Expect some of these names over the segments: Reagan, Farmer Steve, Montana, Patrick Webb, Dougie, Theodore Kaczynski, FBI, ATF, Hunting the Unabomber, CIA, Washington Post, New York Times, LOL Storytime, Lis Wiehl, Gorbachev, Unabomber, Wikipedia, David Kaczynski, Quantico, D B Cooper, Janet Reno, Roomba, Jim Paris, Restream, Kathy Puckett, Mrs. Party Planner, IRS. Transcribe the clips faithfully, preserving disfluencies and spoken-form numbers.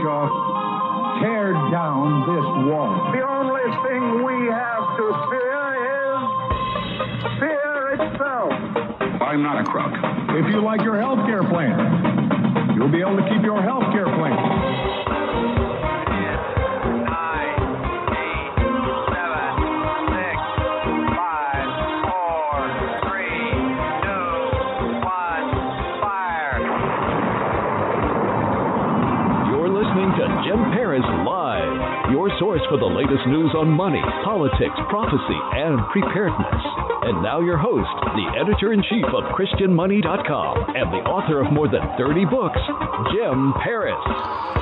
Gorbachev, tear down this wall. The only thing we have to fear is fear itself. I'm not a crook. If you like your health care plan, you'll be able to keep your health care plan. Source for the latest news on money, politics, prophecy, and preparedness. And now your host, the editor-in-chief of Christian Money dot com and the author of more than thirty books, Jim Paris.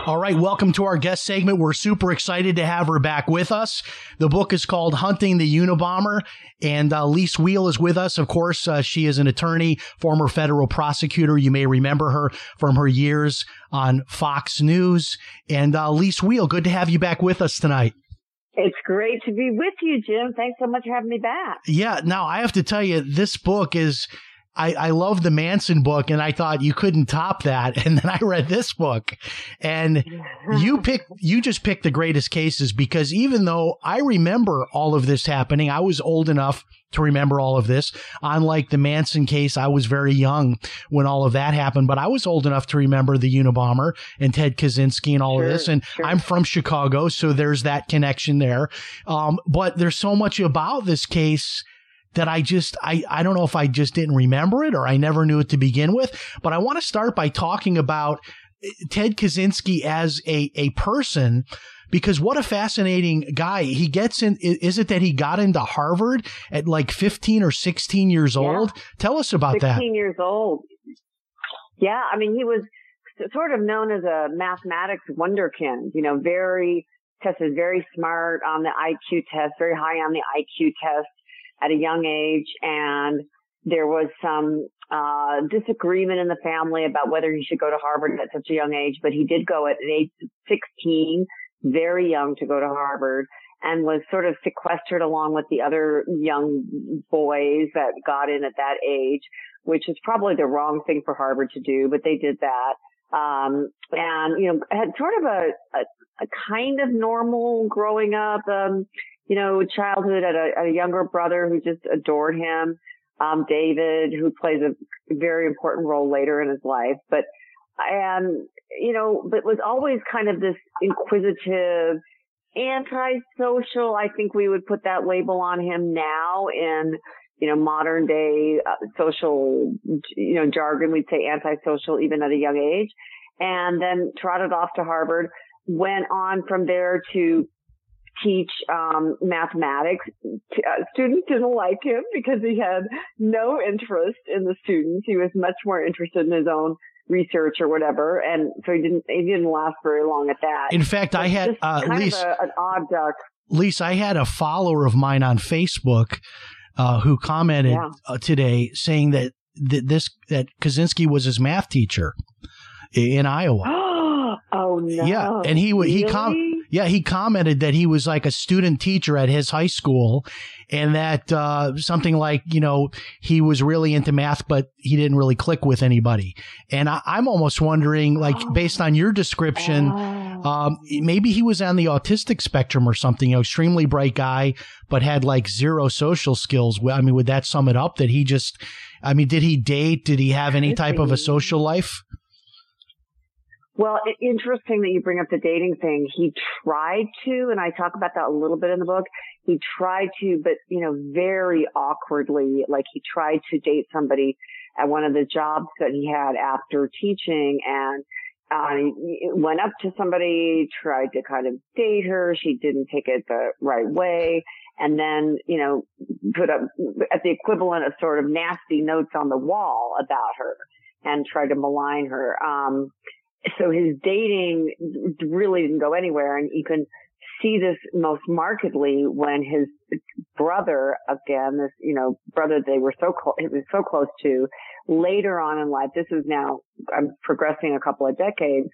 All right, welcome to our guest segment. We're super excited to have her back with us. The book is called Hunting the Unabomber, and uh, Lis Wiehl is with us. Of course, uh, she is an attorney, former federal prosecutor. You may remember her from her years on Fox News. And uh, Lis Wiehl, good to have you back with us tonight. It's great to be with you, Jim. Thanks so much for having me back. Yeah. Now, I have to tell you, this book is, I, I love the Manson book, and I thought you couldn't top that. And then I read this book, and you pick, you just picked the greatest cases, because even though I remember all of this happening, I was old enough to remember all of this. Unlike the Manson case, I was very young when all of that happened, but I was old enough to remember the Unabomber and Ted Kaczynski and all sure, of this. And sure. I'm from Chicago, so there's that connection there. Um, but there's so much about this case that I just, I, I don't know if I just didn't remember it or I never knew it to begin with. But I want to start by talking about Ted Kaczynski as a, a person, because what a fascinating guy. He gets in. Is it that he got into Harvard at like fifteen or sixteen years old? Yeah. Tell us about that. sixteen years old. Yeah. I mean, he was sort of known as a mathematics wonderkind, you know, very tested, very smart on the I Q test, very high on the I Q test at a young age. And there was some uh disagreement in the family about whether he should go to Harvard at such a young age, but he did go at age sixteen, very young to go to Harvard, and was sort of sequestered along with the other young boys that got in at that age, which is probably the wrong thing for Harvard to do, but they did that. Um, and, you know, had sort of a, a, a kind of normal growing up, um, you know, childhood, at a, a younger brother who just adored him, um, David, who plays a very important role later in his life. But, and, you know, but was always kind of this inquisitive, antisocial. I think we would put that label on him now in, you know, modern day uh, social, you know, jargon. We'd say antisocial even at a young age. And then trotted off to Harvard, went on from there to teach um mathematics. T- uh, students didn't like him because he had no interest in the students. He was much more interested in his own research or whatever, and so he didn't he didn't last very long at that. In fact, so I had uh, kind Lis, of a, an odd duck. Lis, I had a follower of mine on Facebook uh, who commented yeah. uh, today saying that th- this that Kaczynski was his math teacher in Iowa. Oh no! Yeah, and he really? he com- Yeah, he commented that he was like a student teacher at his high school, and that uh, something like, you know, he was really into math, but he didn't really click with anybody. And I, I'm almost wondering, like, oh. based on your description, oh. um, maybe he was on the autistic spectrum or something, you know, extremely bright guy, but had like zero social skills. I mean, would that sum it up that he just, I mean, did he date? Did he have any type of a social life? Well, interesting that you bring up the dating thing. He tried to, and I talk about that a little bit in the book. He tried to, but, you know, very awkwardly, like he tried to date somebody at one of the jobs that he had after teaching, and uh, went up to somebody, tried to kind of date her. She didn't take it the right way. And then, you know, put up at the equivalent of sort of nasty notes on the wall about her and tried to malign her. Um, So his dating really didn't go anywhere, and you can see this most markedly when his brother, again, this, you know, brother they were so close, he was so close to, later on in life. This is now, I'm progressing a couple of decades,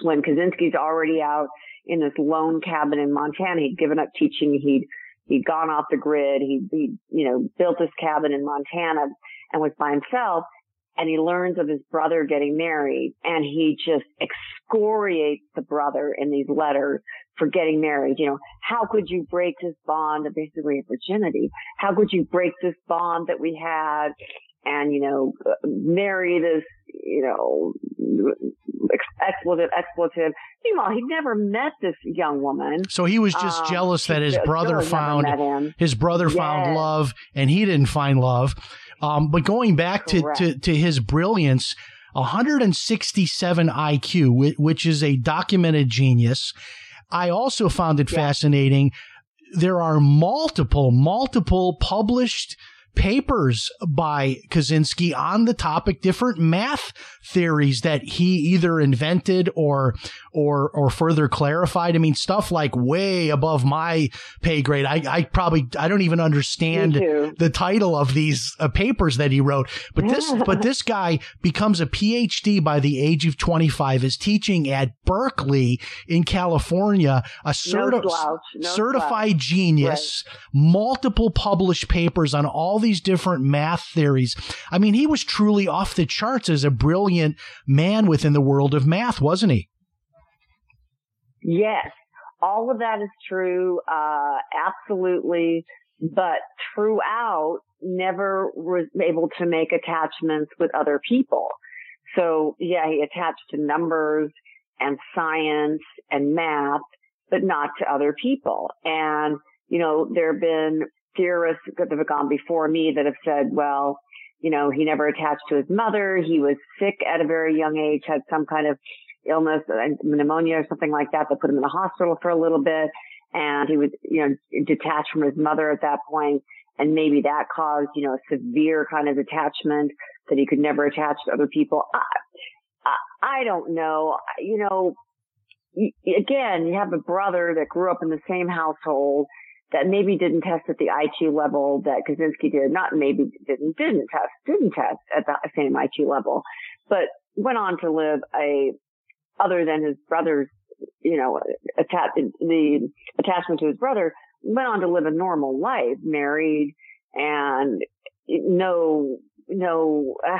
when Kaczynski's already out in this lone cabin in Montana. He'd given up teaching. He'd, he'd gone off the grid. He'd, he'd, you know, built this cabin in Montana and was by himself. and he learns of his brother getting married, and he just excoriates the brother in these letters for getting married. You know, how could you break this bond of basically a virginity? How could you break this bond that we had and, you know, marry this, you know, expletive, expletive. Meanwhile, he'd never met this young woman. So he was just um, jealous that his brother found his brother yes. found love, and he didn't find love. Um, but going back to, to, to his brilliance, one hundred sixty-seven I Q, which is a documented genius. I also found it yeah. fascinating. There are multiple, multiple published papers by Kaczynski on the topic, different math theories that he either invented or or or further clarified. I mean, stuff like way above my pay grade. I, I probably I don't even understand the title of these uh, papers that he wrote. But this but this guy becomes a P H D by the age of twenty-five, is teaching at Berkeley in California, a certi- no slouch, no certified slouch. genius, right. multiple published papers on all these different math theories. I mean, he was truly off the charts as a brilliant man within the world of math, wasn't he? Yes, all of that is true. Uh, absolutely. But throughout, never was able to make attachments with other people. So yeah, he attached to numbers and science and math, but not to other people. And, you know, there have been theorists that have gone before me that have said, well, you know, he never attached to his mother. He was sick at a very young age, had some kind of illness, pneumonia or something like that, that put him in the hospital for a little bit. And he was, you know, detached from his mother at that point. And maybe that caused, you know, a severe kind of detachment that he could never attach to other people. I, I, I don't know. You know, again, you have a brother that grew up in the same household that maybe didn't test at the I Q level that Kaczynski did, not maybe didn't, didn't test, didn't test at the same I Q level, but went on to live a, other than his brother's, you know, atta- the attachment to his brother, went on to live a normal life, married, and no, no, uh,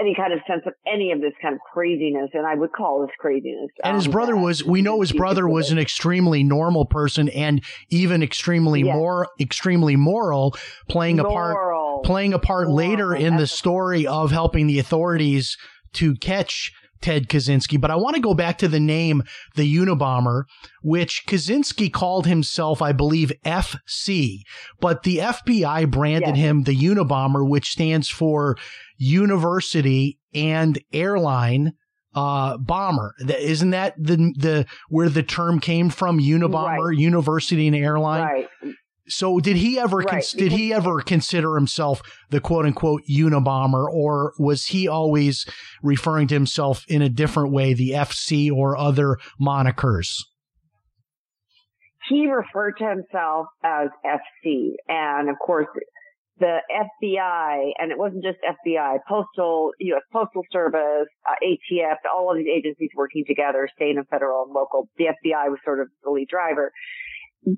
any kind of sense of any of this kind of craziness, and I would call this craziness. And his brother was, we know his brother was an extremely normal person, and even extremely more, extremely moral, playing a part, playing a part later in the story of helping the authorities to catch Ted Kaczynski. But I want to go back to the name, the Unabomber, which Kaczynski called himself, I believe, F C, but the F B I branded yes. him the Unabomber, which stands for University and Airline uh, Bomber. Isn't that the the where the term came from? Unabomber, right. University and Airline. Right. So did he ever right. cons- did he ever consider himself the quote unquote Unabomber, or was he always referring to himself in a different way, the F C or other monikers? He referred to himself as F C, and of course the F B I, and it wasn't just F B I, Postal, U S Postal Service, uh, A T F, all of these agencies working together, state and federal and local. The F B I was sort of the lead driver.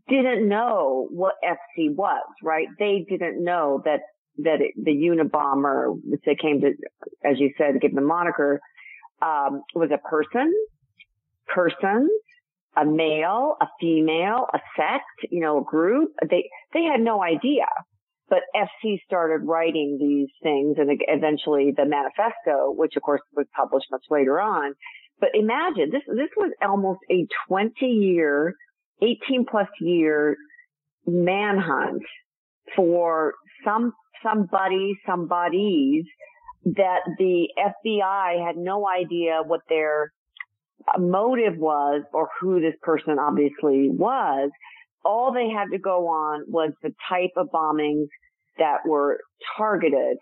Didn't know what F C was, right? They didn't know that, that it, the Unabomber, which they came to, as you said, give the moniker, um, was a person, person, a male, a female, a sect, you know, a group. They, they had no idea. But F C started writing these things, and eventually the manifesto, which of course was published much later on. But imagine this, this was almost a twenty year, eighteen plus year manhunt for some, somebody, somebodies that the F B I had no idea what their motive was or who this person obviously was. All they had to go on was the type of bombings that were targeted.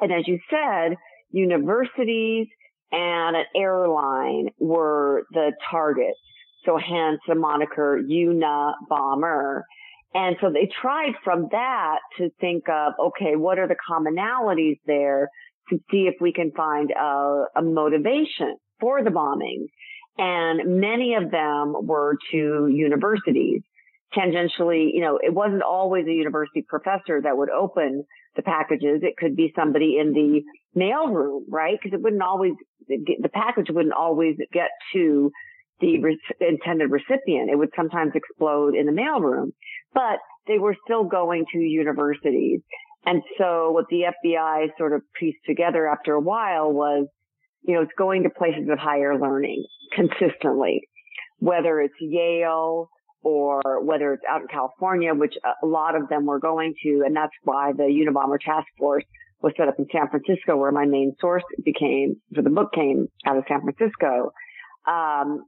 And as you said, universities and an airline were the targets. So hence the moniker Unabomber. And so they tried from that to think of, okay, what are the commonalities there to see if we can find a, a motivation for the bombings. And many of them were to universities. tangentially, you know, it wasn't always a university professor that would open the packages. It could be somebody in the mail room, right? Because it wouldn't always, the package wouldn't always get to the re- intended recipient. It would sometimes explode in the mail room, but they were still going to universities. And so what the F B I sort of pieced together after a while was, you know, it's going to places of higher learning consistently, whether it's Yale or whether it's out in California, which a lot of them were going to. And that's why the Unabomber Task Force was set up in San Francisco, where my main source became, for the book came out of San Francisco. Um,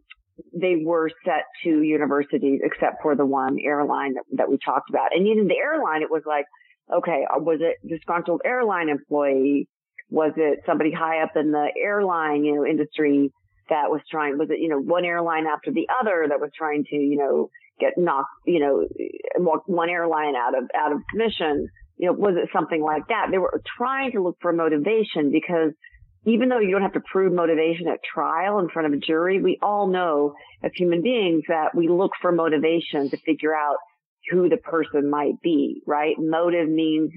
they were set to universities except for the one airline that, that we talked about. And even the airline, it was like, okay, was it disgruntled airline employee? Was it somebody high up in the airline, you know, industry that was trying, was it, you know, one airline after the other that was trying to, you know, get knocked, you know, walk one airline out of, out of commission? You know, was it something like that? They were trying to look for motivation, because even though you don't have to prove motivation at trial in front of a jury, we all know as human beings that we look for motivation to figure out who the person might be, right? Motive means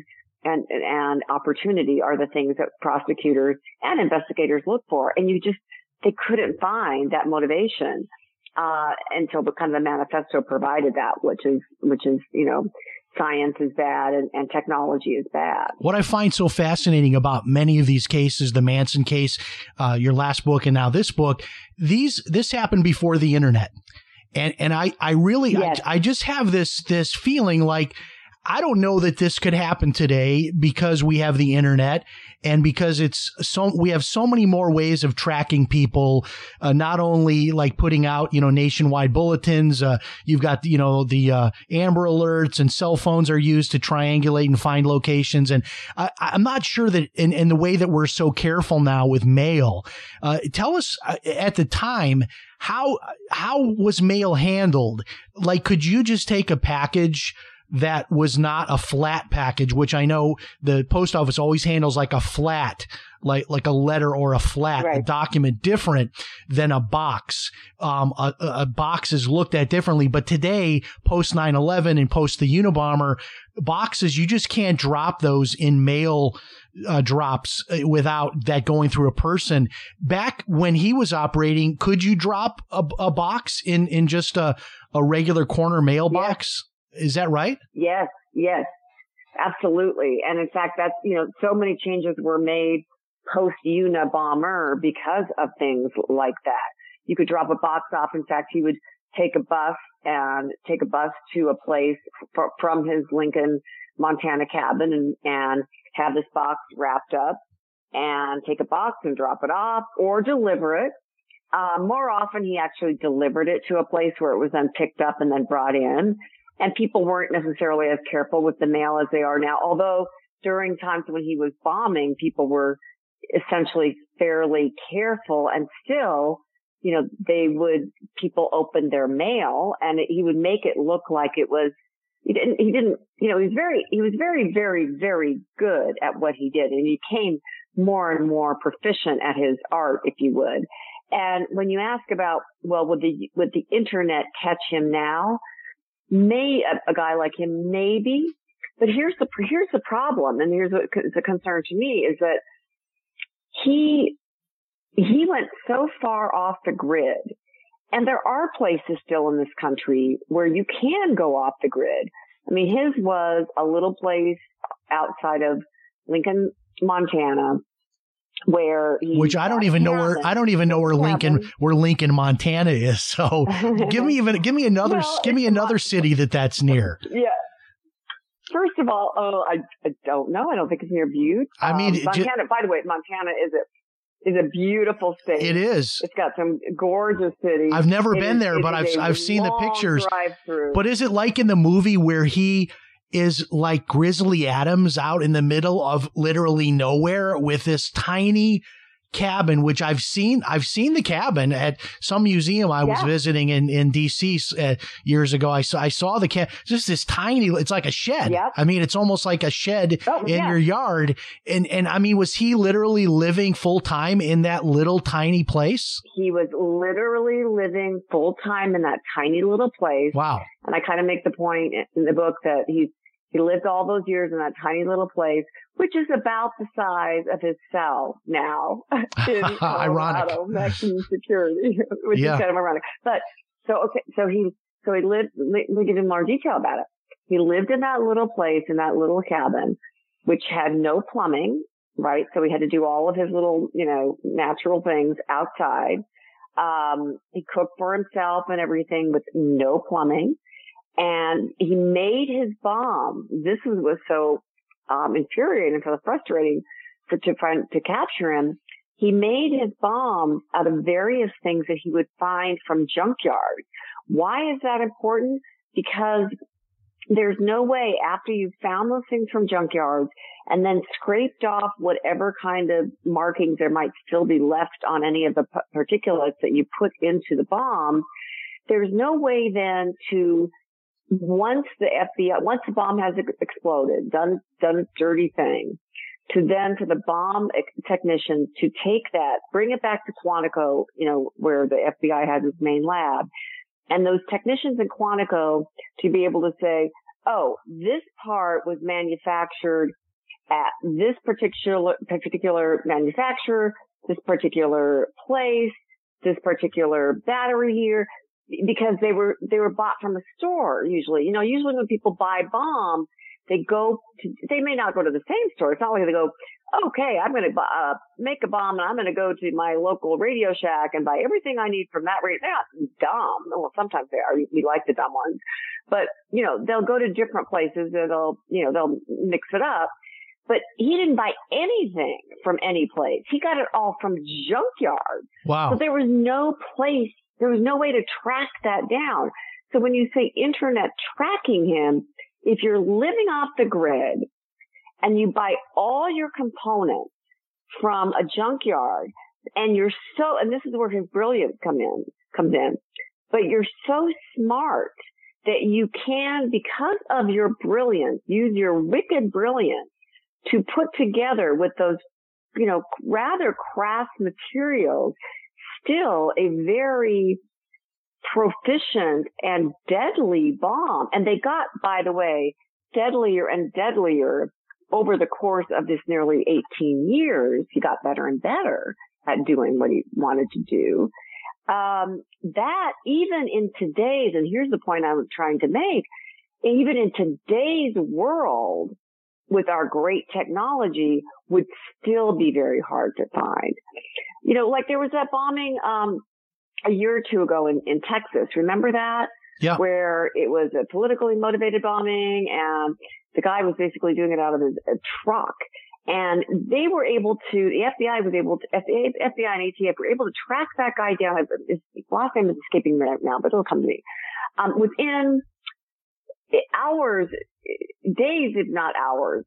and, and opportunity are the things that prosecutors and investigators look for. And you just, they couldn't find that motivation, uh, until the kind of the manifesto provided that, which is, which is, you know, science is bad and, and technology is bad. What I find so fascinating about many of these cases, the Manson case, uh, your last book, and now this book, these, this happened before the internet. And, and I, I really, yes. I, I just have this, this feeling like, I don't know that this could happen today, because we have the internet, and because it's so, we have so many more ways of tracking people, uh, not only like putting out, you know, nationwide bulletins. Uh, you've got, you know, the, uh, Amber Alerts, and cell phones are used to triangulate and find locations. And I, I'm not sure that in, in the way that we're so careful now with mail, uh, tell us uh, at the time, how, how was mail handled? Like, could you just take a package that was not a flat package, which I know the post office always handles like a flat, like like a letter or a flat, right, a document, different than a box. Um, a, a box is looked at differently. But today, post nine eleven and post the Unabomber, boxes, you just can't drop those in mail uh, drops without that going through a person. Back when he was operating, could you drop a, a box in, in just a, a regular corner mailbox? Yeah. Is that right? Yes, yes, absolutely. And in fact, that's, you know, so many changes were made post-Unabomber because of things like that. You could drop a box off. In fact, he would take a bus and take a bus to a place f- from his Lincoln, Montana cabin and, and have this box wrapped up and take a box and drop it off or deliver it. Uh, more often, he actually delivered it to a place where it was then picked up and then brought in. And people weren't necessarily as careful with the mail as they are now, although during times when he was bombing, people were essentially fairly careful. And still, you know, they would, people opened their mail, and it, he would make it look like it was, he didn't, he didn't, you know, he was very, he was very, very, very good at what he did. And he became more and more proficient at his art, if you would. And when you ask about, well, would the, would the internet catch him now? May a, a guy like him, maybe, but here's the here's the problem, and here's what is a concern to me, is that he he went so far off the grid, and there are places still in this country where you can go off the grid. I mean, his was a little place outside of Lincoln, Montana, where he which I don't even know where I don't even know where Lincoln where Lincoln, Montana is. So give me even give me another well, give me another city that that's near. Yeah. First of all, oh, I, I don't know. I don't think it's near Butte. I mean, um, Montana. Just, by the way, Montana is a is a beautiful state. It is. It's got some gorgeous cities. I've never it been is, there, but I've I've seen the pictures. But is it like in the movie where he is like Grizzly Adams out in the middle of literally nowhere with this tiny cabin, which I've seen. I've seen the cabin at some museum I yeah. was visiting in, in D C uh, years ago. I saw, I saw the cabin, just this tiny, it's like a shed. Yep. I mean, it's almost like a shed oh, in yeah. your yard. And, and I mean, was he literally living full time in that little tiny place? He was literally living full time in that tiny little place. Wow. And I kind of make the point in the book that he's, he lived all those years in that tiny little place, which is about the size of his cell now. Ironic. Maximum security, which yeah. is kind of ironic. But so, okay. So he, so he lived, let me give you more detail about it. He lived in that little place, in that little cabin, which had no plumbing, right? So he had to do all of his little, you know, natural things outside. Um, he cooked for himself and everything with no plumbing. And he made his bomb. This was, was so um, infuriating and so frustrating for, to find, to capture him. He made his bomb out of various things that he would find from junkyards. Why is that important? Because there's no way after you've found those things from junkyards and then scraped off whatever kind of markings there might still be left on any of the particulates that you put into the bomb, there's no way then to Once the F B I, once the bomb has exploded, done, done its dirty thing, to then for the bomb technician to take that, bring it back to Quantico, you know, where the F B I has its main lab, and those technicians in Quantico to be able to say, oh, this part was manufactured at this particular, particular manufacturer, this particular place, this particular battery here. Because they were, they were bought from a store usually. You know, usually when people buy bombs, they go to, they may not go to the same store. It's not like they go, okay, I'm going to uh, make a bomb and I'm going to go to my local Radio Shack and buy everything I need from that. They're not dumb. Well, sometimes they are. We like the dumb ones, but you know, they'll go to different places and they'll, you know, they'll mix it up. But he didn't buy anything from any place. He got it all from junkyards. Wow. So there was no place. There was no way to track that down. So when you say internet tracking him, if you're living off the grid and you buy all your components from a junkyard and you're so, and this is where his brilliance come in, comes in, but you're so smart that you can, because of your brilliance, use your wicked brilliance to put together with those, you know, rather crass materials, still a very proficient and deadly bomb. And they got, by the way, deadlier and deadlier over the course of this nearly eighteen years. He got better and better at doing what he wanted to do. Um, that even in today's, and here's the point I'm trying to make, even in today's world, with our great technology, would still be very hard to find. You know, like there was that bombing um a year or two ago in, in Texas. Remember that? Yeah. Where it was a politically motivated bombing and the guy was basically doing it out of his a truck. And they were able to, the F B I was able to, F B I and A T F were able to track that guy down. His last name is escaping me right now, but it'll come to me. Um, within hours, days, if not hours,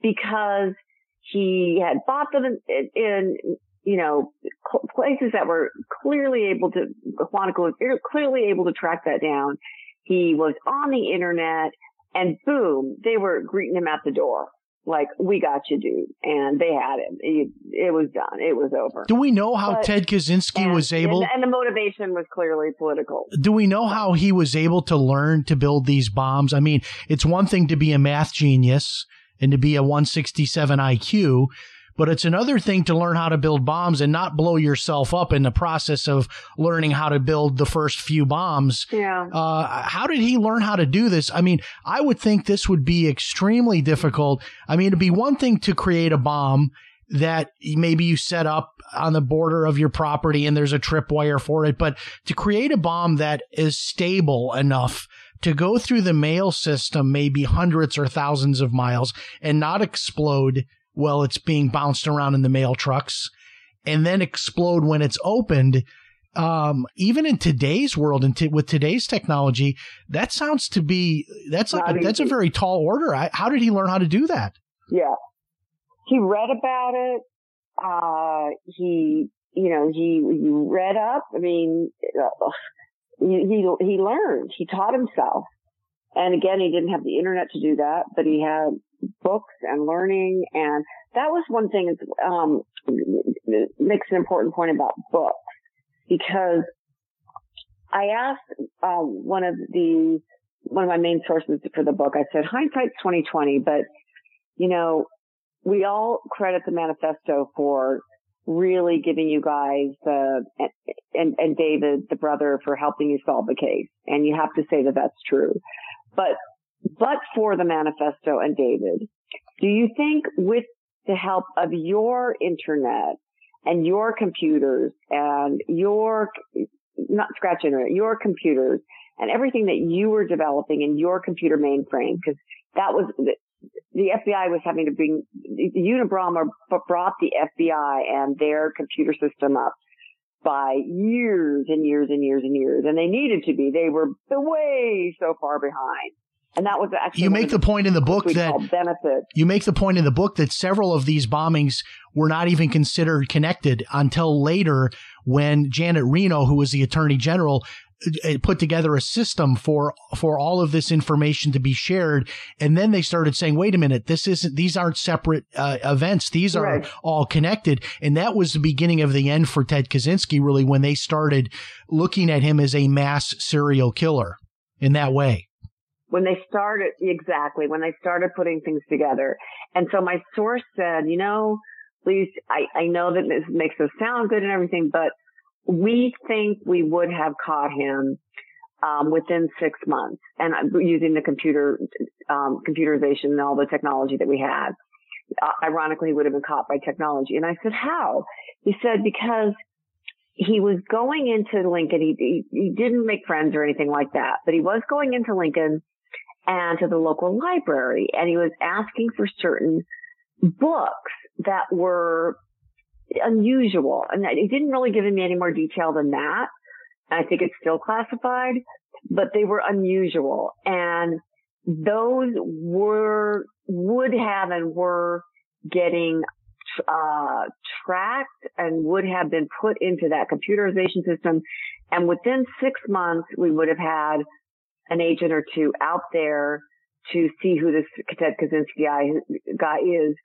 because he had bought them in, in you know, cl- places that were clearly able to, Quantico was clearly able to track that down. He was on the internet and boom, they were greeting him at the door. Like, we got you, dude. And they had him. It, it was done. It was over. Do we know how but, Ted Kaczynski and, was able? And, and the motivation was clearly political. Do we know how he was able to learn to build these bombs? I mean, it's one thing to be a math genius and to be a one sixty-seven I Q, but it's another thing to learn how to build bombs and not blow yourself up in the process of learning how to build the first few bombs. Yeah. Uh, how did he learn how to do this? I mean, I would think this would be extremely difficult. I mean, it'd be one thing to create a bomb that maybe you set up on the border of your property and there's a tripwire for it, but to create a bomb that is stable enough to go through the mail system, maybe hundreds or thousands of miles and not explode while it's being bounced around in the mail trucks and then explode when it's opened. Um, even in today's world and t- with today's technology, that sounds to be, that's like a, that's a very tall order. I, how did he learn how to do that? Yeah. He read about it. Uh, he, you know, he, he read up. I mean, he, he, he learned. He taught himself. And again, he didn't have the internet to do that, but he had books and learning. And that was one thing that, um, makes an important point about books, because I asked, uh, one of the, one of my main sources for the book, I said, hindsight's twenty twenty, but, you know, we all credit the manifesto for really giving you guys, uh, and, and, and David, the brother, for helping you solve the case. And you have to say that that's true. But, but for the manifesto and David, do you think with the help of your internet and your computers and your, not scratch internet, your computers and everything that you were developing in your computer mainframe, because that was, the, the F B I was having to bring, Unabomber brought the F B I and their computer system up by years and years and years and years, and they needed to be. They were way so far behind. And that was actually you make the point in the book that benefits. You make the point in the book that several of these bombings were not even considered connected until later, when Janet Reno, who was the attorney general, put together a system for for all of this information to be shared. And then they started saying, "Wait a minute, this isn't; these aren't separate uh, events. These are right. all connected." And that was the beginning of the end for Ted Kaczynski, really, when they started looking at him as a mass serial killer in that way. When they started, exactly, when they started putting things together. And so my source said, you know, Lis, I, I know that this makes us sound good and everything, but we think we would have caught him um, within six months. And I'm using the computer, um, computerization and all the technology that we had, uh, ironically, would have been caught by technology. And I said, how? He said, because he was going into Lincoln. He, he, he didn't make friends or anything like that, but he was going into Lincoln and to the local library, and he was asking for certain books that were unusual. And he didn't really give me any more detail than that. And I think it's still classified, but they were unusual. And those were, would have and were getting uh tracked and would have been put into that computerization system. And within six months, we would have had an agent or two out there to see who this Ted Kaczynski guy, guy is,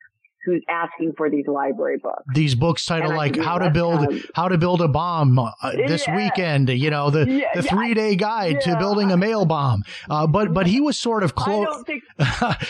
who's asking for these library books. These books titled like how to build time. how to build a bomb uh, this yeah. weekend. You know, the, yeah, the three day guide yeah. to building a mail bomb. Uh, but but he was sort of clo- think,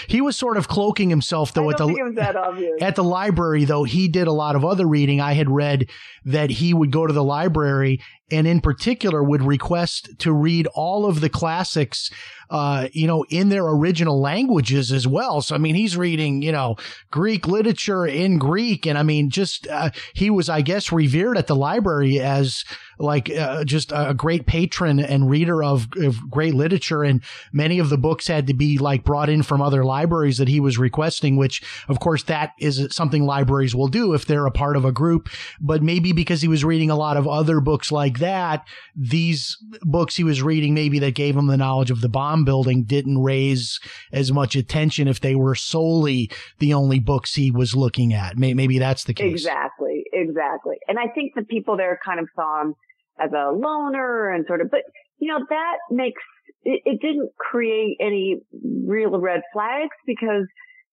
he was sort of cloaking himself though. I don't at the think it was that obvious. At the library though, he did a lot of other reading. I had read that he would go to the library and in particular would request to read all of the classics, uh, you know, in their original languages as well. So, I mean, he's reading, you know, Greek literature in Greek. And I mean, just uh, he was, I guess, revered at the library as like uh, just a great patron and reader of, of great literature. And many of the books had to be like brought in from other libraries that he was requesting, which, of course, that is something libraries will do if they're a part of a group. But maybe because he was reading a lot of other books like that, these books he was reading maybe that gave him the knowledge of the bomb building didn't raise as much attention if they were solely the only books he was looking at. Maybe that's the case. Exactly, exactly. And I think the people there kind of saw him as a loner and sort of, but you know, that makes, it, it didn't create any real red flags because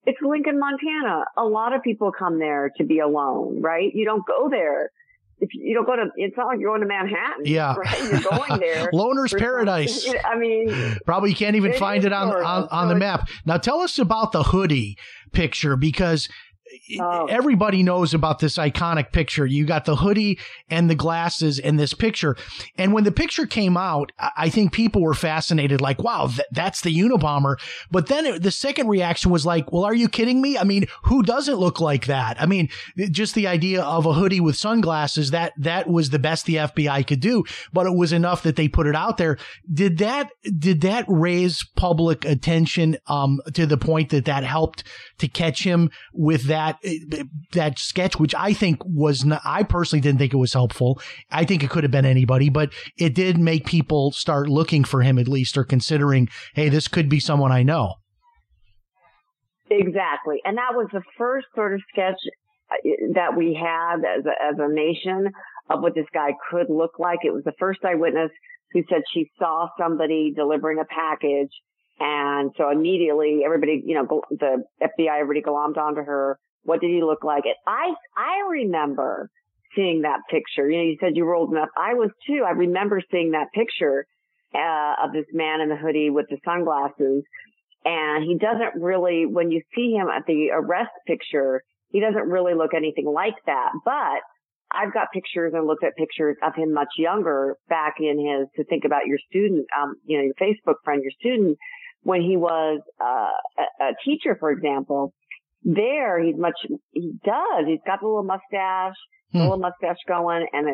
it's Lincoln, Montana. A lot of people come there to be alone, right? You don't go there. If you don't go to, it's not like you're going to Manhattan. Yeah. Right? You're going there. Loner's paradise. I mean. Probably you can't even it find it on, on, on so the map. Now tell us about the hoodie picture because oh. everybody knows about this iconic picture. You got the hoodie and the glasses and this picture. And when the picture came out, I think people were fascinated like, wow, th- that's the Unabomber. But then it, the second reaction was like, well, are you kidding me? I mean, who doesn't look like that? I mean, just the idea of a hoodie with sunglasses, that that was the best the F B I could do. But it was enough that they put it out there. Did that did that raise public attention um, to the point that that helped to catch him with that that sketch, which I think was not, I personally didn't think it was helpful. I think it could have been anybody, but it did make people start looking for him at least, or considering, hey, this could be someone I know. Exactly. And that was the first sort of sketch that we have as a, as a nation of what this guy could look like. It was the first eyewitness who said she saw somebody delivering a package. And so immediately everybody, you know, the F B I, everybody glommed onto her. What did he look like? And I, I remember seeing that picture. You know, you said you were old enough. I was too. I remember seeing that picture uh, of this man in the hoodie with the sunglasses. And he doesn't really, when you see him at the arrest picture, he doesn't really look anything like that. But I've got pictures and looked at pictures of him much younger back in his, to think about your student, um, you know, your Facebook friend, your student, when he was uh, a, a teacher, for example. There, he's much, he does. He's got the little mustache, hmm. the little mustache going, and a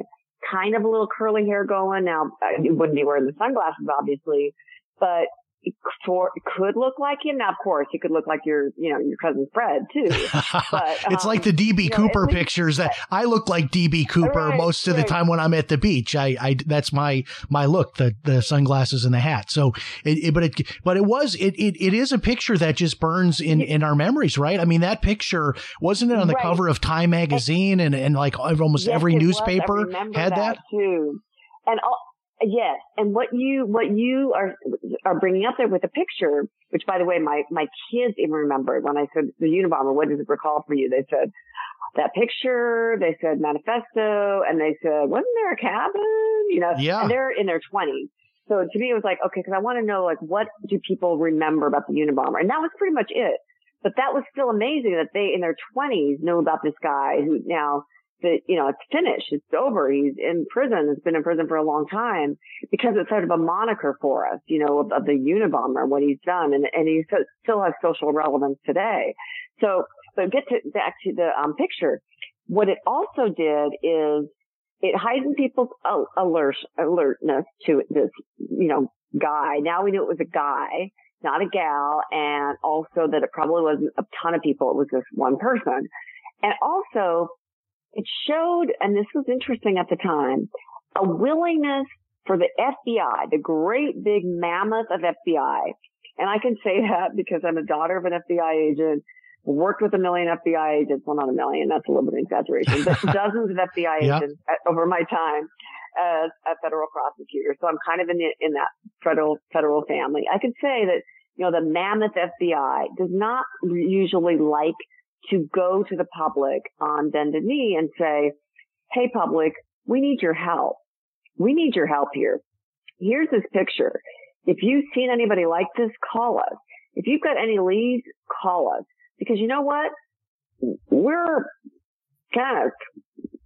kind of a little curly hair going. Now, he wouldn't be wearing the sunglasses, obviously, but it could look like him. Now, of course, he could look like your, you know, your cousin Fred too. But, um, it's like the D B Cooper know, pictures that I look like D B Cooper right, most of right. the time when I'm at the beach. I, I that's my my look, the the sunglasses and the hat. So, it, it, but it but it was it, it it is a picture that just burns in in our memories, right? I mean, that picture, wasn't it on the right. cover of Time magazine and and like almost yes, every newspaper had that, that too, and. All, Yes. And what you, what you are, are bringing up there with the picture, which by the way, my, my kids even remembered when I said the Unabomber, what does it recall for you? They said that picture, they said manifesto, and they said, wasn't there a cabin? You know, yeah. And they're in their twenties. So to me, it was like, okay, cause I want to know, like, what do people remember about the Unabomber? And that was pretty much it. But that was still amazing that they in their twenties know about this guy who now, that, you know, it's finished, it's over, he's in prison, it's been in prison for a long time, because it's sort of a moniker for us, you know, of, of the Unabomber, what he's done, and, and he so, still has social relevance today. So, but get to, back to the um, picture. What it also did is it heightened people's alert, alertness to this, you know, guy. Now we knew it was a guy, not a gal, and also that it probably wasn't a ton of people, it was just one person. And also, it showed, and this was interesting at the time, a willingness for the F B I, the great big mammoth of F B I. And I can say that because I'm a daughter of an F B I agent, worked with a million F B I agents. Well, not a million. That's a little bit of an exaggeration, but dozens of F B I yeah. agents over my time as a federal prosecutor. So I'm kind of in, the, in that federal, federal family. I can say that, you know, the mammoth F B I does not usually like to go to the public on bended knee and say, hey, public, we need your help. We need your help here. Here's this picture. If you've seen anybody like this, call us. If you've got any leads, call us. Because you know what? We're kind of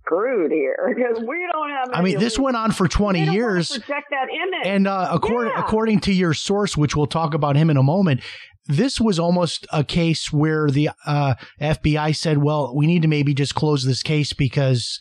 screwed here because we don't have any I mean, leads. This went on for twenty years. We don't want to project that image. And uh, according, yeah. according to your source, which we'll talk about him in a moment, this was almost a case where the uh, F B I said, well, we need to maybe just close this case because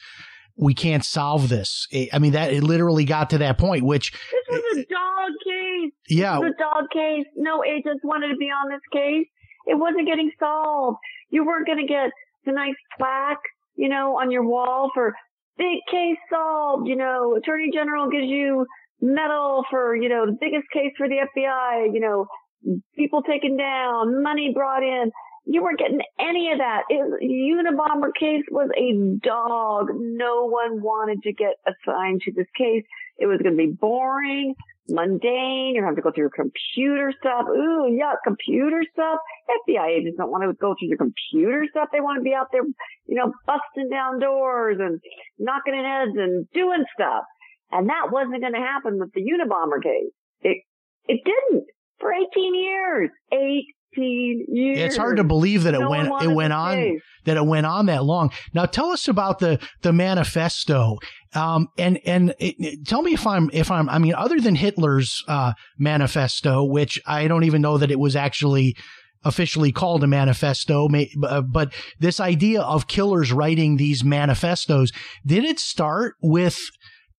we can't solve this. I mean, that it literally got to that point, which. This was a dog case. Yeah. This was a dog case. No agents wanted to be on this case. It wasn't getting solved. You weren't going to get the nice plaque, you know, on your wall for big case solved. You know, Attorney General gives you medal for, you know, the biggest case for the F B I, you know. People taken down, money brought in. You weren't getting any of that. It, Unabomber case was a dog. No one wanted to get assigned to this case. It was going to be boring, mundane. You're going to have to go through your computer stuff. Ooh, yeah, computer stuff. F B I agents don't want to go through your computer stuff. They want to be out there, you know, busting down doors and knocking in heads and doing stuff. And that wasn't going to happen with the Unabomber case. It, it didn't. For eighteen years, eighteen years. It's hard to believe that it went it went on that it went on that long. Now, tell us about the the manifesto, um, and and it, tell me if I'm if I'm I mean, other than Hitler's uh, manifesto, which I don't even know that it was actually officially called a manifesto, but this idea of killers writing these manifestos, did it start with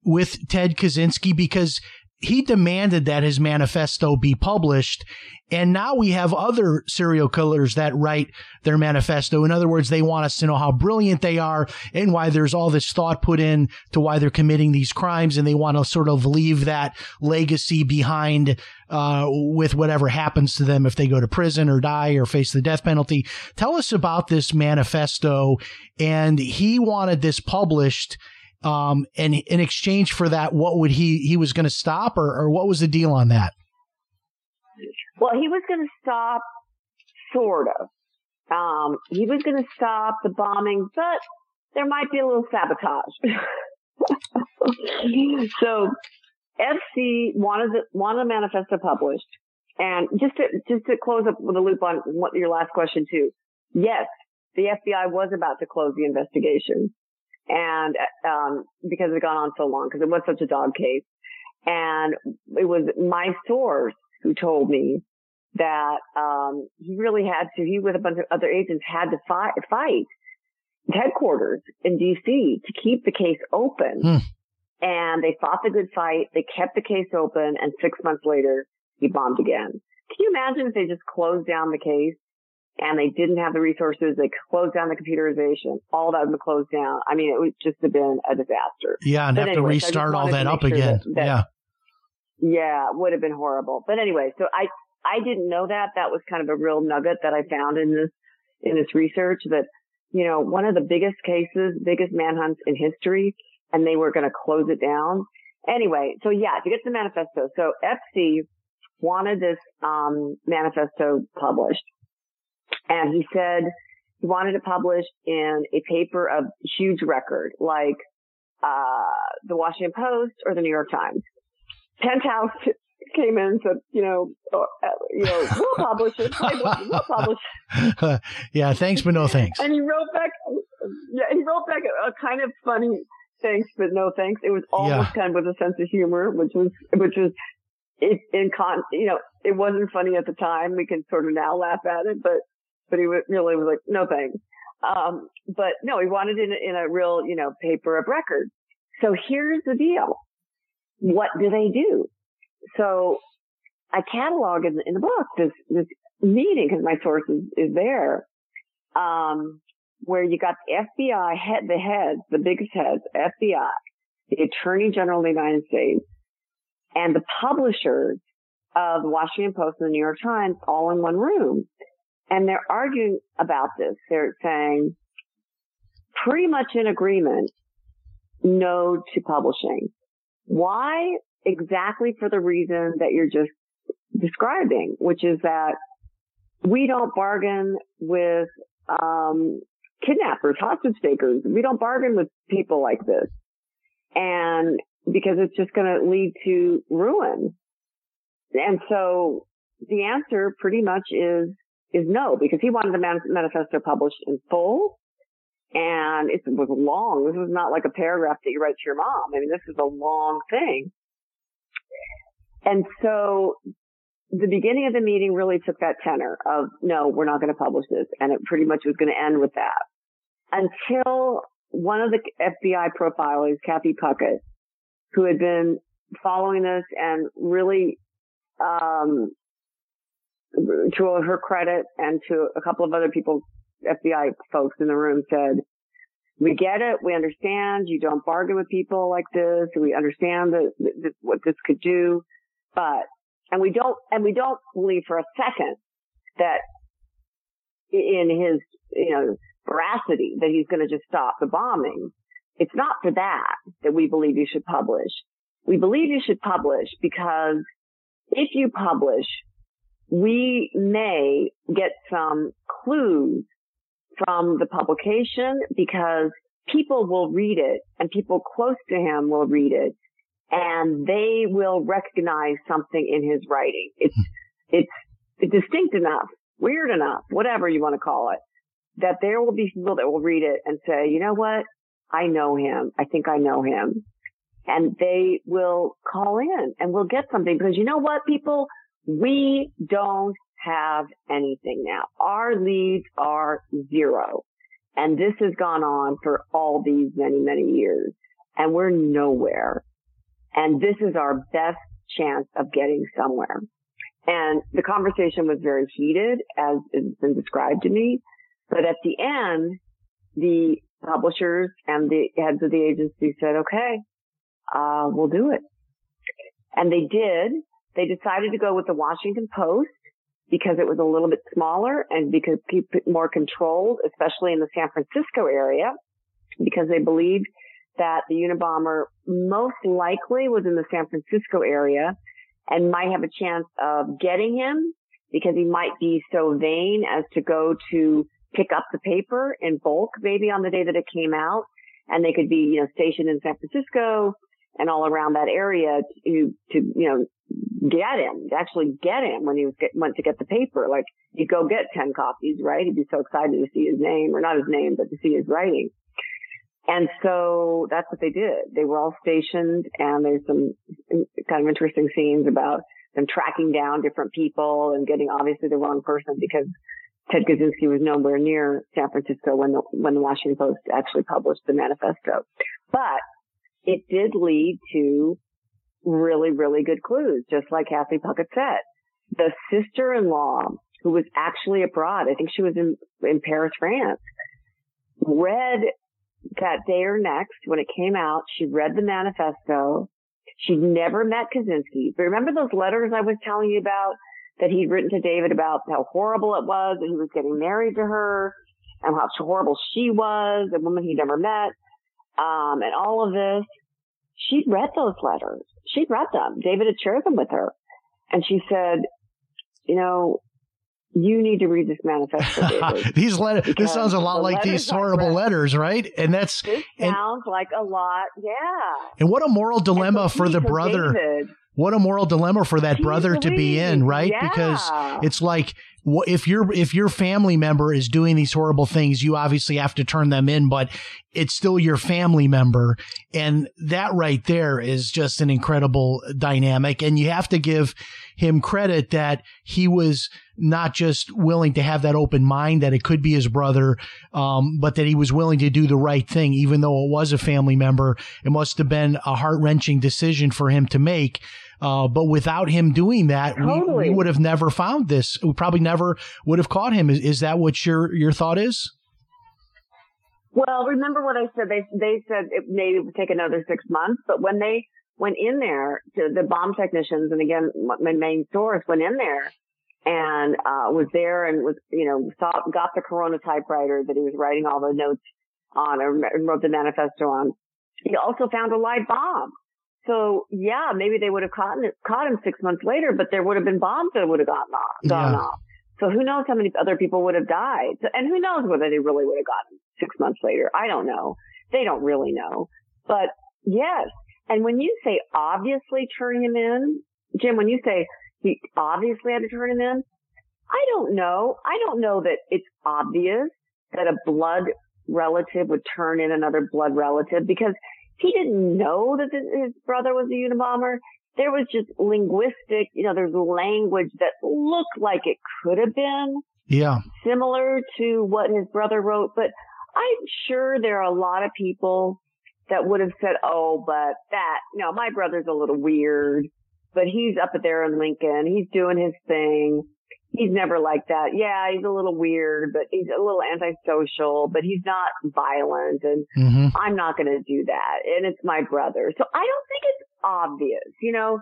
with Ted Kaczynski? Because he demanded that his manifesto be published. And now we have other serial killers that write their manifesto. In other words, they want us to know how brilliant they are and why there's all this thought put in to why they're committing these crimes. And they want to sort of leave that legacy behind uh, with whatever happens to them if they go to prison or die or face the death penalty. Tell us about this manifesto. And he wanted this published. Um, and in exchange for that, what would he, he was going to stop or, or what was the deal on that? Well, he was going to stop, sort of. Um, he was going to stop the bombing, but there might be a little sabotage. So F C wanted the, wanted a manifesto published. And just to, just to close up with a loop on what your last question too. Yes, the F B I was about to close the investigation. And, um, because it had gone on so long, because it was such a dog case. And it was my source who told me that, um, he really had to, he with a bunch of other agents had to fight, fight headquarters in D C to keep the case open. Mm. And they fought the good fight. They kept the case open. And six months later, he bombed again. Can you imagine if they just closed down the case? And they didn't have the resources. They closed down the computerization. All that would have been closed down. I mean, it would just have been a disaster. Yeah, and but have anyway, to restart so all that up sure again. That, that, yeah. Yeah, it would have been horrible. But anyway, so I, I didn't know that. That was kind of a real nugget that I found in this, in this research that, you know, one of the biggest cases, biggest manhunts in history, and they were going to close it down. Anyway, so yeah, to get to the manifesto. So F C wanted this, um, manifesto published. And he said he wanted it published in a paper of huge record, like uh the Washington Post or the New York Times. Penthouse came in and said, you know, uh, you know, we'll publish it. We'll publish it. Yeah, thanks, but no thanks. And he wrote back, yeah, he wrote back a, a kind of funny thanks, but no thanks. It was almost yeah. kind of with a sense of humor, which was, which was, it, in con, you know, it wasn't funny at the time. We can sort of now laugh at it, but. But he really was like, no thanks. Um, but no, he wanted it in a, in a real, you know, paper of record. So here's the deal. What do they do? So I catalog in, in the book this, this meeting, because my source is, is there, um, where you got the F B I head, the heads, the biggest heads, F B I, the Attorney General of the United States, and the publishers of the Washington Post and the New York Times all in one room. And they're arguing about this. They're saying pretty much in agreement, no to publishing. Why? Exactly for the reason that you're just describing, which is that we don't bargain with um kidnappers, hostage takers. We don't bargain with people like this. And because it's just going to lead to ruin. And so the answer pretty much is is no, because he wanted the manifesto published in full, and it was long. This was not like a paragraph that you write to your mom. I mean, this is a long thing. And so the beginning of the meeting really took that tenor of, no, we're not going to publish this, and it pretty much was going to end with that. Until one of the F B I profilers, Kathy Puckett, who had been following this and really um to her credit and to a couple of other people, F B I folks in the room said, we get it. We understand you don't bargain with people like this. We understand the, the, what this could do, but, and we don't, and we don't believe for a second that in his, you know, veracity that he's going to just stop the bombing. It's not for that that we believe you should publish. We believe you should publish because if you publish, we may get some clues from the publication because people will read it and people close to him will read it and they will recognize something in his writing. It's, it's distinct enough, weird enough, whatever you want to call it, that there will be people that will read it and say, you know what? I know him. I think I know him. And they will call in and we'll get something because you know what, people? We don't have anything now. Our leads are zero. And this has gone on for all these many, many years. And we're nowhere. And this is our best chance of getting somewhere. And the conversation was very heated, as it's been described to me. But at the end, the publishers and the heads of the agency said, okay, uh, we'll do it. And they did. They decided to go with the Washington Post because it was a little bit smaller and because people more controlled, especially in the San Francisco area, because they believed that the Unabomber most likely was in the San Francisco area and might have a chance of getting him because he might be so vain as to go to pick up the paper in bulk, maybe on the day that it came out, and they could be, you know, stationed in San Francisco and all around that area to, to, you know, get him, to actually get him when he was get, went to get the paper. Like, he'd go get ten copies, right? He'd be so excited to see his name, or not his name, but to see his writing. And so that's what they did. They were all stationed, and there's some kind of interesting scenes about them tracking down different people and getting obviously the wrong person because Ted Kaczynski was nowhere near San Francisco when the, when the Washington Post actually published the manifesto. But it did lead to really, really good clues, just like Kathy Puckett said. The sister-in-law, who was actually abroad, I think she was in, in Paris, France, read that day or next when it came out. She read the manifesto. She'd never met Kaczynski. But remember those letters I was telling you about that he'd written to David about how horrible it was that he was getting married to her and how horrible she was, a woman he'd never met, um, and all of this. She'd read those letters. She'd read them. David had shared them with her. And she said, you know, you need to read this manifesto, David. these letters. This sounds a lot the like these horrible letters, right? And that's this sounds and, like a lot, yeah. And what a moral dilemma for the brother. David, what a moral dilemma for that brother to be in, right? Yeah. Because it's like, if your if your family member is doing these horrible things, you obviously have to turn them in, but it's still your family member. And that right there is just an incredible dynamic. And you have to give him credit that he was not just willing to have that open mind that it could be his brother, um, but that he was willing to do the right thing, even though it was a family member. It must have been a heart-wrenching decision for him to make. Uh, but without him doing that, totally. we, we would have never found this. We probably never would have caught him. Is, is that what your your thought is? Well, remember what I said. They they said it maybe would take another six months. But when they went in there, the, the bomb technicians and again my main source went in there and uh, was there and was you know saw, got the Corona typewriter that he was writing all the notes on and wrote the manifesto on. He also found a live bomb. So, yeah, maybe they would have caught him, caught him six months later, but there would have been bombs that would have gotten off, gone yeah. off. So who knows how many other people would have died? So, and who knows whether they really would have gotten six months later? I don't know. They don't really know. But, yes. And when you say obviously turn him in, Jim, when you say he obviously had to turn him in, I don't know. I don't know that it's obvious that a blood relative would turn in another blood relative because he didn't know that his brother was a Unabomber. There was just linguistic, you know, there's language that looked like it could have been yeah. similar to what his brother wrote. But I'm sure there are a lot of people that would have said, oh, but that, you know, my brother's a little weird, but he's up there in Lincoln. He's doing his thing. He's never like that. Yeah, he's a little weird, but he's a little antisocial, but he's not violent, and mm-hmm. I'm not going to do that. And it's my brother. So I don't think it's obvious. You know,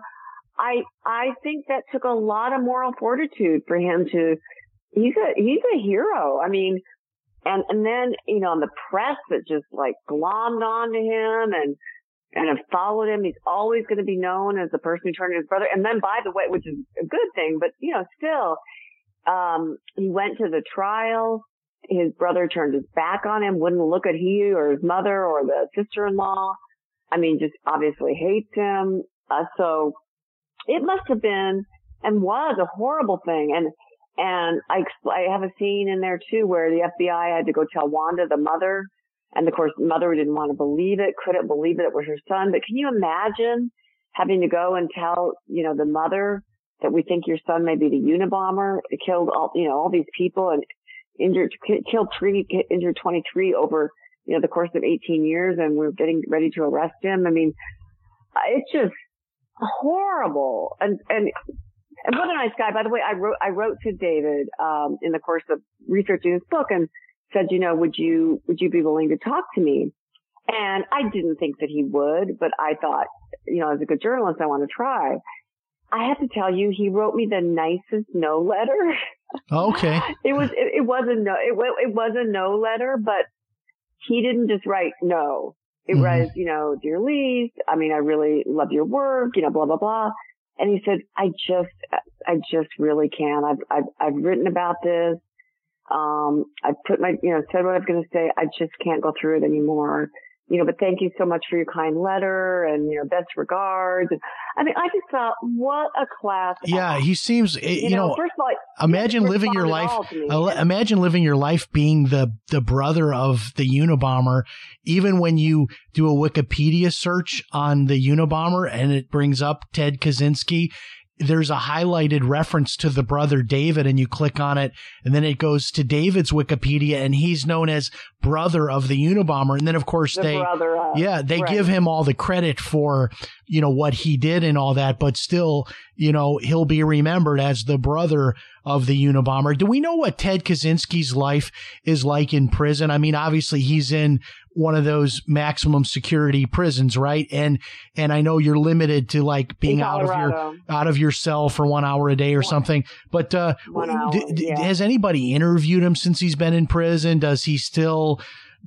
I I think that took a lot of moral fortitude for him to – he's a he's a hero. I mean, and, and then, you know, and the press that just, like, glommed onto him and – and have followed him. He's always going to be known as the person who turned in his brother. And then, by the way, which is a good thing, but, you know, still, um, he went to the trial. His brother turned his back on him, wouldn't look at he or his mother or the sister-in-law. I mean, just obviously hates him. Uh, so it must have been and was a horrible thing. And and I, I have a scene in there, too, where the F B I had to go tell Wanda, the mother, and, of course, mother didn't want to believe it, couldn't believe it, it was her son. But can you imagine having to go and tell, you know, the mother that we think your son may be the Unabomber, killed all, you know, all these people and injured, killed three, injured twenty-three over, you know, the course of eighteen years, and we're getting ready to arrest him. I mean, it's just horrible. And, and, and what a nice guy. By the way, I wrote, I wrote to David, um, in the course of researching his book and said, you know, would you, would you be willing to talk to me? And I didn't think that he would, but I thought, you know, as a good journalist, I want to try. I have to tell you, he wrote me the nicest no letter. Oh, okay. It was, it, it was a no, it, it was a no letter, but he didn't just write no. It mm-hmm. was, you know, dear Lis, I mean, I really love your work, you know, blah, blah, blah. And he said, I just, I just really can't. I've, I've, I've written about this. Um, I put my, you know, said what I was going to say. I just can't go through it anymore. You know, but thank you so much for your kind letter and, you know, best regards. I mean, I just thought, what a class. Yeah, act. He seems, you, you know, know, first of all, imagine living your life. Imagine living your life being the, the brother of the Unabomber, even when you do a Wikipedia search on the Unabomber and it brings up Ted Kaczynski. There's a highlighted reference to the brother David, and you click on it, and then it goes to David's Wikipedia, and he's known as brother of the Unabomber. And then, of course, the they, brother, uh, yeah, they right. give him all the credit for, you know, what he did and all that. But still, you know, he'll be remembered as the brother of the Unabomber. Do we know what Ted Kaczynski's life is like in prison? I mean, obviously, he's in one of those maximum security prisons, right? And and I know you're limited to like being out of your out of your cell for one hour a day or something. But uh, hour, d- d- yeah. has anybody interviewed him since he's been in prison? Does he still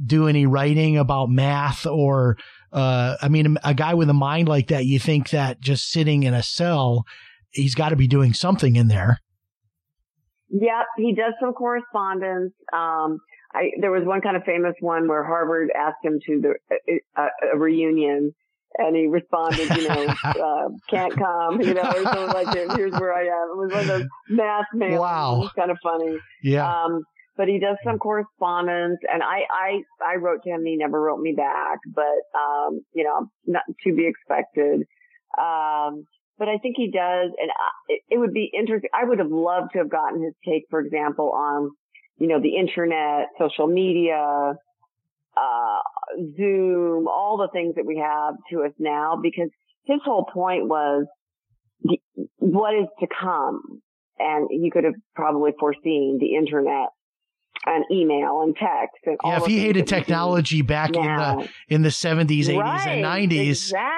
do any writing about math or? Uh, I mean, a guy with a mind like that, you think that just sitting in a cell, he's got to be doing something in there. Yep, he does some correspondence. Um, I, there was one kind of famous one where Harvard asked him to the, uh, a reunion, and he responded, you know, uh, can't come, you know, or something like that. Here's where I am. It was one of those math mailings. Wow, it was kind of funny. Yeah, um, but he does some correspondence, and I, I, I wrote to him, and he never wrote me back. But um, you know, not to be expected. Um, but I think he does, and I, it, it would be interesting. I would have loved to have gotten his take, for example, on. You know, the internet, social media, uh, Zoom, all the things that we have to us now, because his whole point was the, what is to come. And he could have probably foreseen the internet and email and text. And yeah, all if he hated technology back now. in the in the seventies, eighties, right, and nineties. Exactly.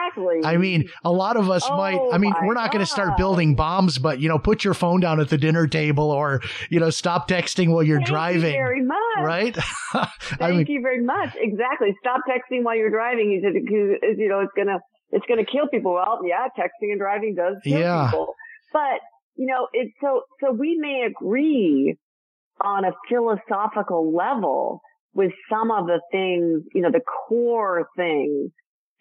I mean, a lot of us oh might. I mean, we're not going to start building bombs, but you know, put your phone down at the dinner table, or you know, stop texting while you're Thank driving. Thank you very much. Right. Thank I mean, you very much. Exactly. Stop texting while you're driving. He said, you know, it's gonna it's gonna kill people. Well, yeah, texting and driving does kill yeah. people. But you know, it's so so we may agree. On a philosophical level with some of the things, you know, the core things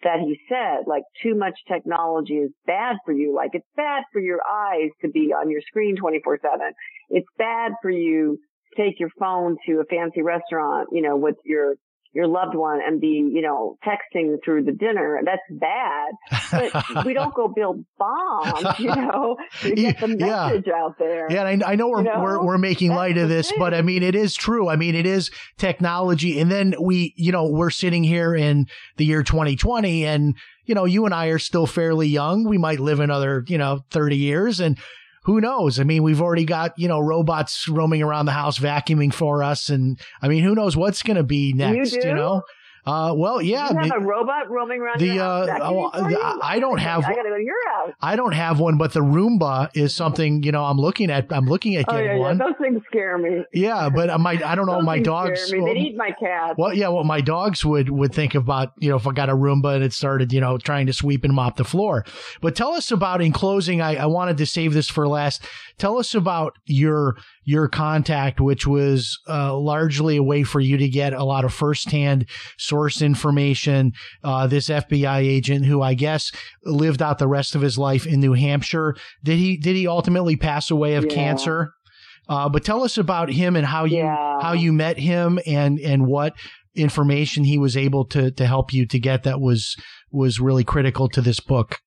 that he said, like too much technology is bad for you. Like it's bad for your eyes to be on your screen twenty-four seven. It's bad for you to take your phone to a fancy restaurant, you know, with your, your loved one and be, you know, texting through the dinner. That's bad. But we don't go build bombs, you know, to get the message yeah. out there. Yeah, and I, I know we're, you know? we're we're making That's light of this, thing. But I mean, it is true. I mean, it is technology. And then we, you know, we're sitting here in the year twenty twenty and, you know, you and I are still fairly young. We might live another, you know, thirty years and who knows? I mean, we've already got, you know, robots roaming around the house vacuuming for us. And I mean, who knows what's going to be next, you, you know? Uh, well, yeah. You have the, a robot roaming around the, your house vacuuming uh, for you? I, I don't have I gotta go to your house. I don't have one, but the Roomba is something, you know, I'm looking at, I'm looking at getting oh, yeah, one. Yeah, those things scare me. Yeah, but my, I don't know, those my dogs. Well, they'd eat my cats. Well, yeah, well, my dogs would, would think about, you know, if I got a Roomba and it started, you know, trying to sweep and mop the floor. But tell us about, in closing, I, I wanted to save this for last. Tell us about your, your contact, which was uh, largely a way for you to get a lot of firsthand source information. Uh, this F B I agent, who I guess lived out the rest of his life in New Hampshire, did he did he ultimately pass away of yeah. cancer? Uh, but tell us about him and how you yeah. how you met him and and what information he was able to to help you to get that was was really critical to this book.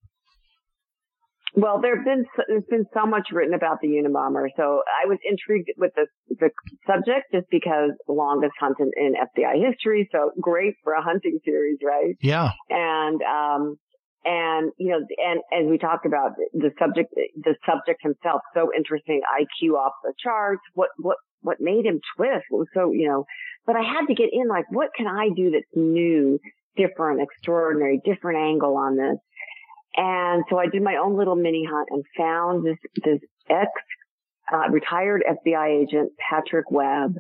Well, there've been there's been so much written about the Unabomber, so I was intrigued with the the subject just because longest hunt in, in F B I history, so great for a hunting series, right? Yeah. And um, And, you know, and as we talked about, the subject, the subject himself, so interesting, I Q off the charts. What, what, what made him twist? What was so, you know, but I had to get in, like, what can I do that's new, different, extraordinary, different angle on this? And so I did my own little mini hunt and found this, this ex, uh, retired F B I agent, Patrick Webb,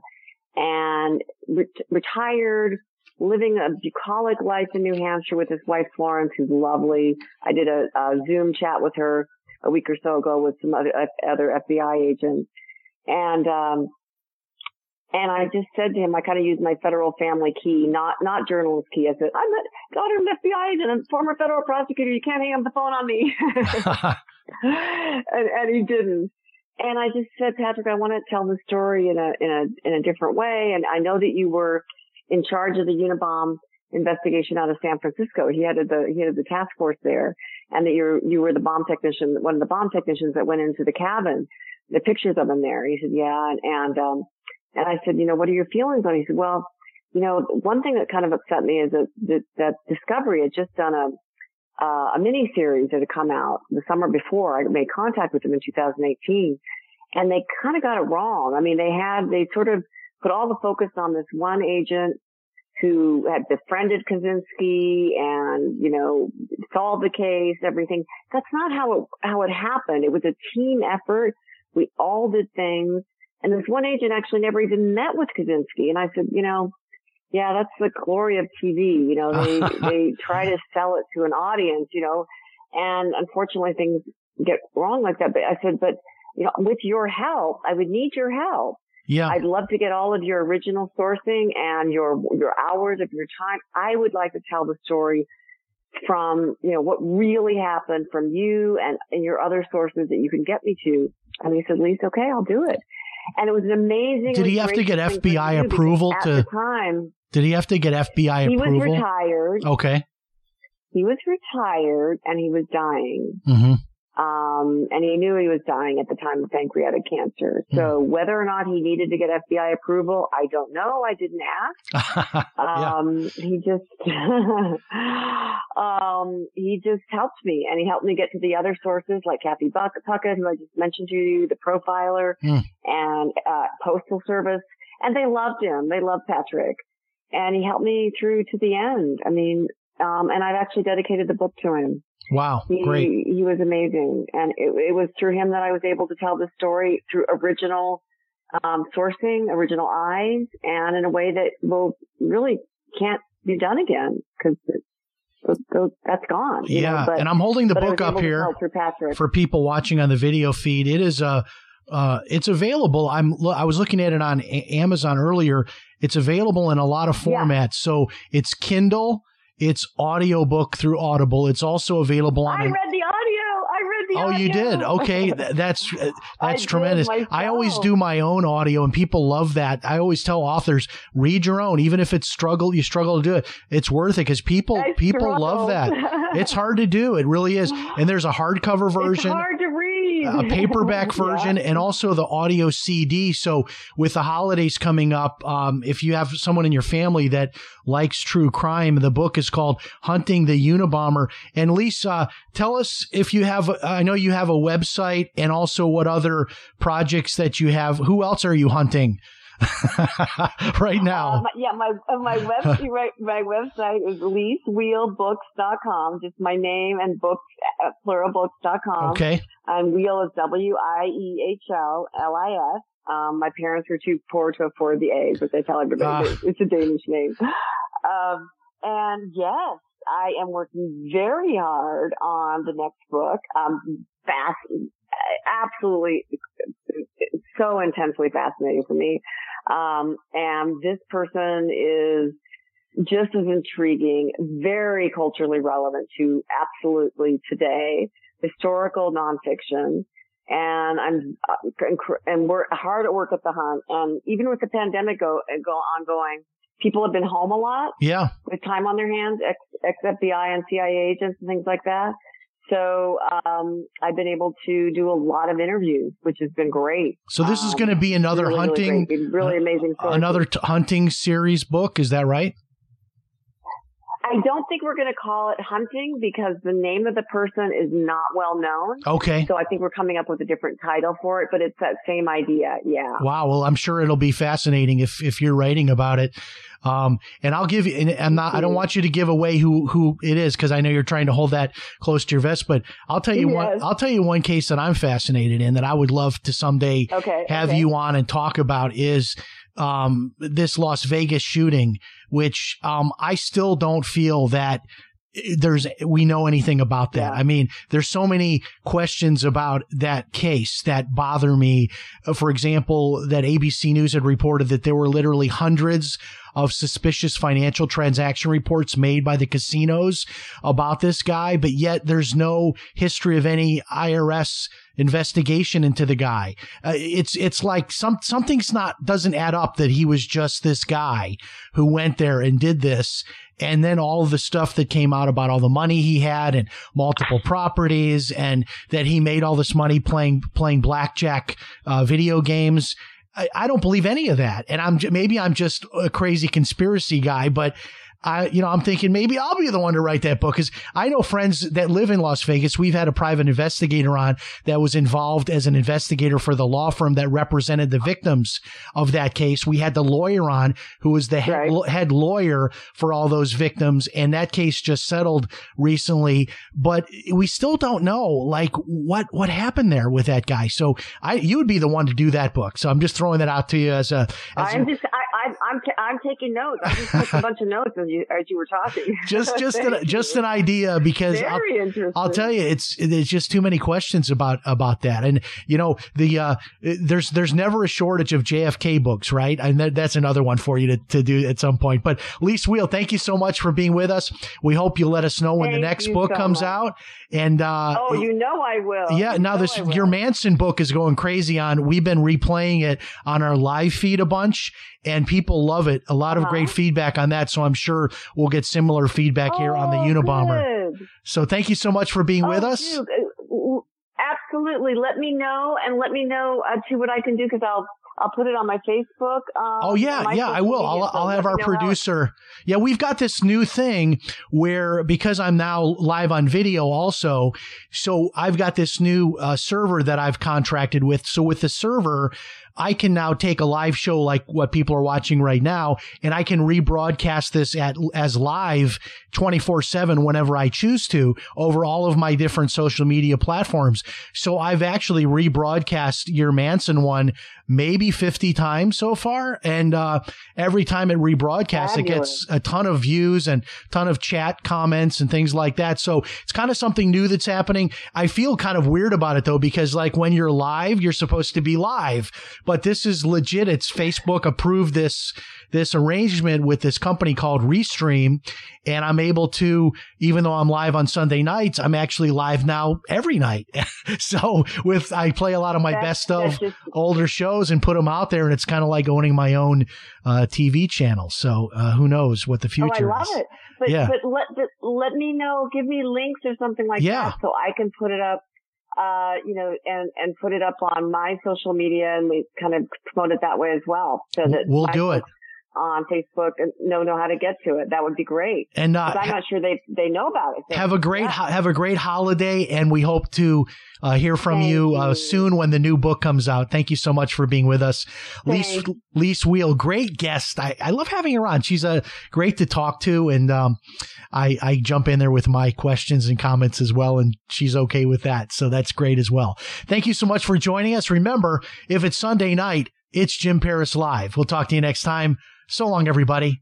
and re- retired, living a bucolic life in New Hampshire with his wife, Florence, who's lovely. I did a, a Zoom chat with her a week or so ago with some other, other F B I agents. And, um, and I just said to him, I kind of used my federal family key, not, not journalist key. I said, I'm a daughter of an F B I agent and former federal prosecutor. You can't hang up the phone on me. and, and he didn't. And I just said, Patrick, I want to tell the story in a, in a, in a different way. And I know that you were in charge of the Unabomber investigation out of San Francisco. He headed the, he headed the task force there, and that you you were the bomb technician, one of the bomb technicians that went into the cabin, the pictures of him there. He said, yeah. And, and, um, and I said, you know, what are your feelings on it? He said, well, you know, one thing that kind of upset me is that, that, that Discovery had just done a, uh, a mini series that had come out the summer before. I made contact with them in two thousand eighteen, and they kind of got it wrong. I mean, they had, they sort of, put all the focus on this one agent who had befriended Kaczynski and, you know, solved the case, everything. That's not how it, how it happened. It was a team effort. We all did things. And this one agent actually never even met with Kaczynski. And I said, you know, yeah, that's the glory of T V. You know, they, they try to sell it to an audience, you know, and unfortunately things get wrong like that. But I said, but, you know, with your help, I would need your help. Yeah. I'd love to get all of your original sourcing and your, your hours of your time. I would like to tell the story from, you know, what really happened from you and, and your other sources that you can get me to. And he said, Lisa, okay, I'll do it. And it was an amazing. Did he have to get F B I approval to, at the time? Did he have to get F B I approval? He was retired. Okay. He was retired and he was dying. Mm-hmm. Um, and he knew he was dying at the time of pancreatic cancer. So whether or not he needed to get F B I approval, I don't know. I didn't ask. um, yeah. He just, um, he just helped me, and he helped me get to the other sources like Kathy Puckett, who I just mentioned to you, the profiler mm. and, uh, Postal Service. And they loved him. They loved Patrick, and he helped me through to the end. I mean, um, and I've actually dedicated the book to him. Wow, he, great. He was amazing. And it, it was through him that I was able to tell the story through original um, sourcing, original eyes, and in a way that will really can't be done again because that's gone. Yeah, know, but, and I'm holding the book up here for people watching on the video feed. It is a, uh, it's available. I'm, I was looking at it on Amazon earlier. It's available in a lot of formats. Yeah. So it's Kindle. It's audiobook through Audible. It's also available on. I read the audio. I read the audio. Oh, you did? Okay. Th- that's uh, that's I tremendous. I always do my own audio, and people love that. I always tell authors, read your own, even if it's struggle, you struggle to do it. It's worth it because people I people struggle. love that. It's hard to do. It really is. And there's a hardcover version. It's hard to read. A paperback version, yeah. And also the audio C D. So with the holidays coming up, um, if you have someone in your family that likes true crime, the book is called Hunting the Unabomber. And Lisa, tell us if you have, I know you have a website and also what other projects that you have. Who else are you hunting right now? Um, yeah, my my web my website is Lis Wiehl Books dot com. Just my name and books, uh, plural books dot com. Okay. And Wiehl is W I E H L L I S. Um, my parents were too poor to afford the A, but they tell everybody uh, it's a Danish name. Um, and yes, I am working very hard on the next book. Um, fast, absolutely, so intensely fascinating for me. Um, and this person is just as intriguing, very culturally relevant to absolutely today, historical nonfiction. And I'm, and we're hard at work at the hunt. And even with the pandemic go, go ongoing, people have been home a lot. Yeah. With time on their hands, ex, ex F B I and C I A agents and things like that. So, um, I've been able to do a lot of interviews, which has been great. So this is um, going to be another really, hunting, really, really amazing, story. another t- hunting series book. Is that right? I don't think we're going to call it hunting because the name of the person is not well known. Okay. So I think we're coming up with a different title for it, but it's that same idea. Yeah. Wow. Well, I'm sure it'll be fascinating if, if you're writing about it. Um, and I'll give you, and I'm not, I don't want you to give away who, who it is, cause I know you're trying to hold that close to your vest, but I'll tell you yes. one, I'll tell you one case that I'm fascinated in that I would love to someday okay. have okay. you on and talk about is, um, this Las Vegas shooting, which, um, I still don't feel that there's, we know anything about that. Yeah. I mean, there's so many questions about that case that bother me. For example, that A B C News had reported that there were literally hundreds of suspicious financial transaction reports made by the casinos about this guy, but yet there's no history of any I R S investigation into the guy. Uh, it's it's like some something's not doesn't add up that he was just this guy who went there and did this. And then all the stuff that came out about all the money he had and multiple properties and that he made all this money playing playing blackjack uh, video games. I, I don't believe any of that. And I'm maybe I'm just a crazy conspiracy guy, but I, you know, I'm thinking maybe I'll be the one to write that book because I know friends that live in Las Vegas. We've had a private investigator on that was involved as an investigator for the law firm that represented the victims of that case. We had the lawyer on who was the head, right. head lawyer for all those victims. And that case just settled recently, but we still don't know like what, what happened there with that guy. So I, you would be the one to do that book. So I'm just throwing that out to you as a, as I'm a, just, I, I'm, I'm, t- I'm taking notes. I just took a bunch of notes. As you, as you were talking, just just an, just an idea because I'll, I'll tell you, it's there's just too many questions about about that, and you know the uh, there's there's never a shortage of J F K books, right? And that, that's another one for you to, to do at some point. But Lis Wiehl, thank you so much for being with us. We hope you'll let us know when thank the next book so comes much. out. And uh, oh, you know I will. Yeah, you now this your Manson book is going crazy on. We've been replaying it on our live feed a bunch. And people love it. A lot of uh-huh. great feedback on that. So I'm sure we'll get similar feedback oh, here on the Unabomber. Good. So thank you so much for being oh, with us. Dude. Absolutely. Let me know and let me know uh, to what I can do because I'll I'll put it on my Facebook. Um, oh, yeah. Yeah, I will. I'll, so I'll have our producer. How. Yeah, we've got this new thing where because I'm now live on video also. So I've got this new uh, server that I've contracted with. So with the server, I can now take a live show like what people are watching right now, and I can rebroadcast this at as live twenty-four seven whenever I choose to over all of my different social media platforms. So I've actually rebroadcast your Manson one maybe fifty times so far. And uh, every time it rebroadcasts, Fabulous. It gets a ton of views and ton of chat comments and things like that. So it's kind of something new that's happening. I feel kind of weird about it, though, because like when you're live, you're supposed to be live. But this is legit. It's Facebook approved this this arrangement with this company called Restream. And I'm able to, even though I'm live on Sunday nights, I'm actually live now every night. So with I play a lot of my that, best of just, older shows and put them out there. And it's kind of like owning my own uh, T V channel. So uh, who knows what the future oh, I love is. It. But, yeah. but let but let me know. Give me links or something like yeah. that so I can put it up. Uh, you know, and, and put it up on my social media and we kind of promote it that way as well. So that we'll do it on Facebook and know, know how to get to it. That would be great. And uh, I'm not sure they, they know about it. So have a great, yeah. ho- have a great holiday. And we hope to uh, hear from Thank you uh, soon when the new book comes out. Thank you so much for being with us. Lis, Lis Wiehl, great guest. I, I love having her on. She's a great to talk to. And, um, I, I jump in there with my questions and comments as well, and she's okay with that. So that's great as well. Thank you so much for joining us. Remember, if it's Sunday night, it's Jim Paris Live. We'll talk to you next time. So long, everybody.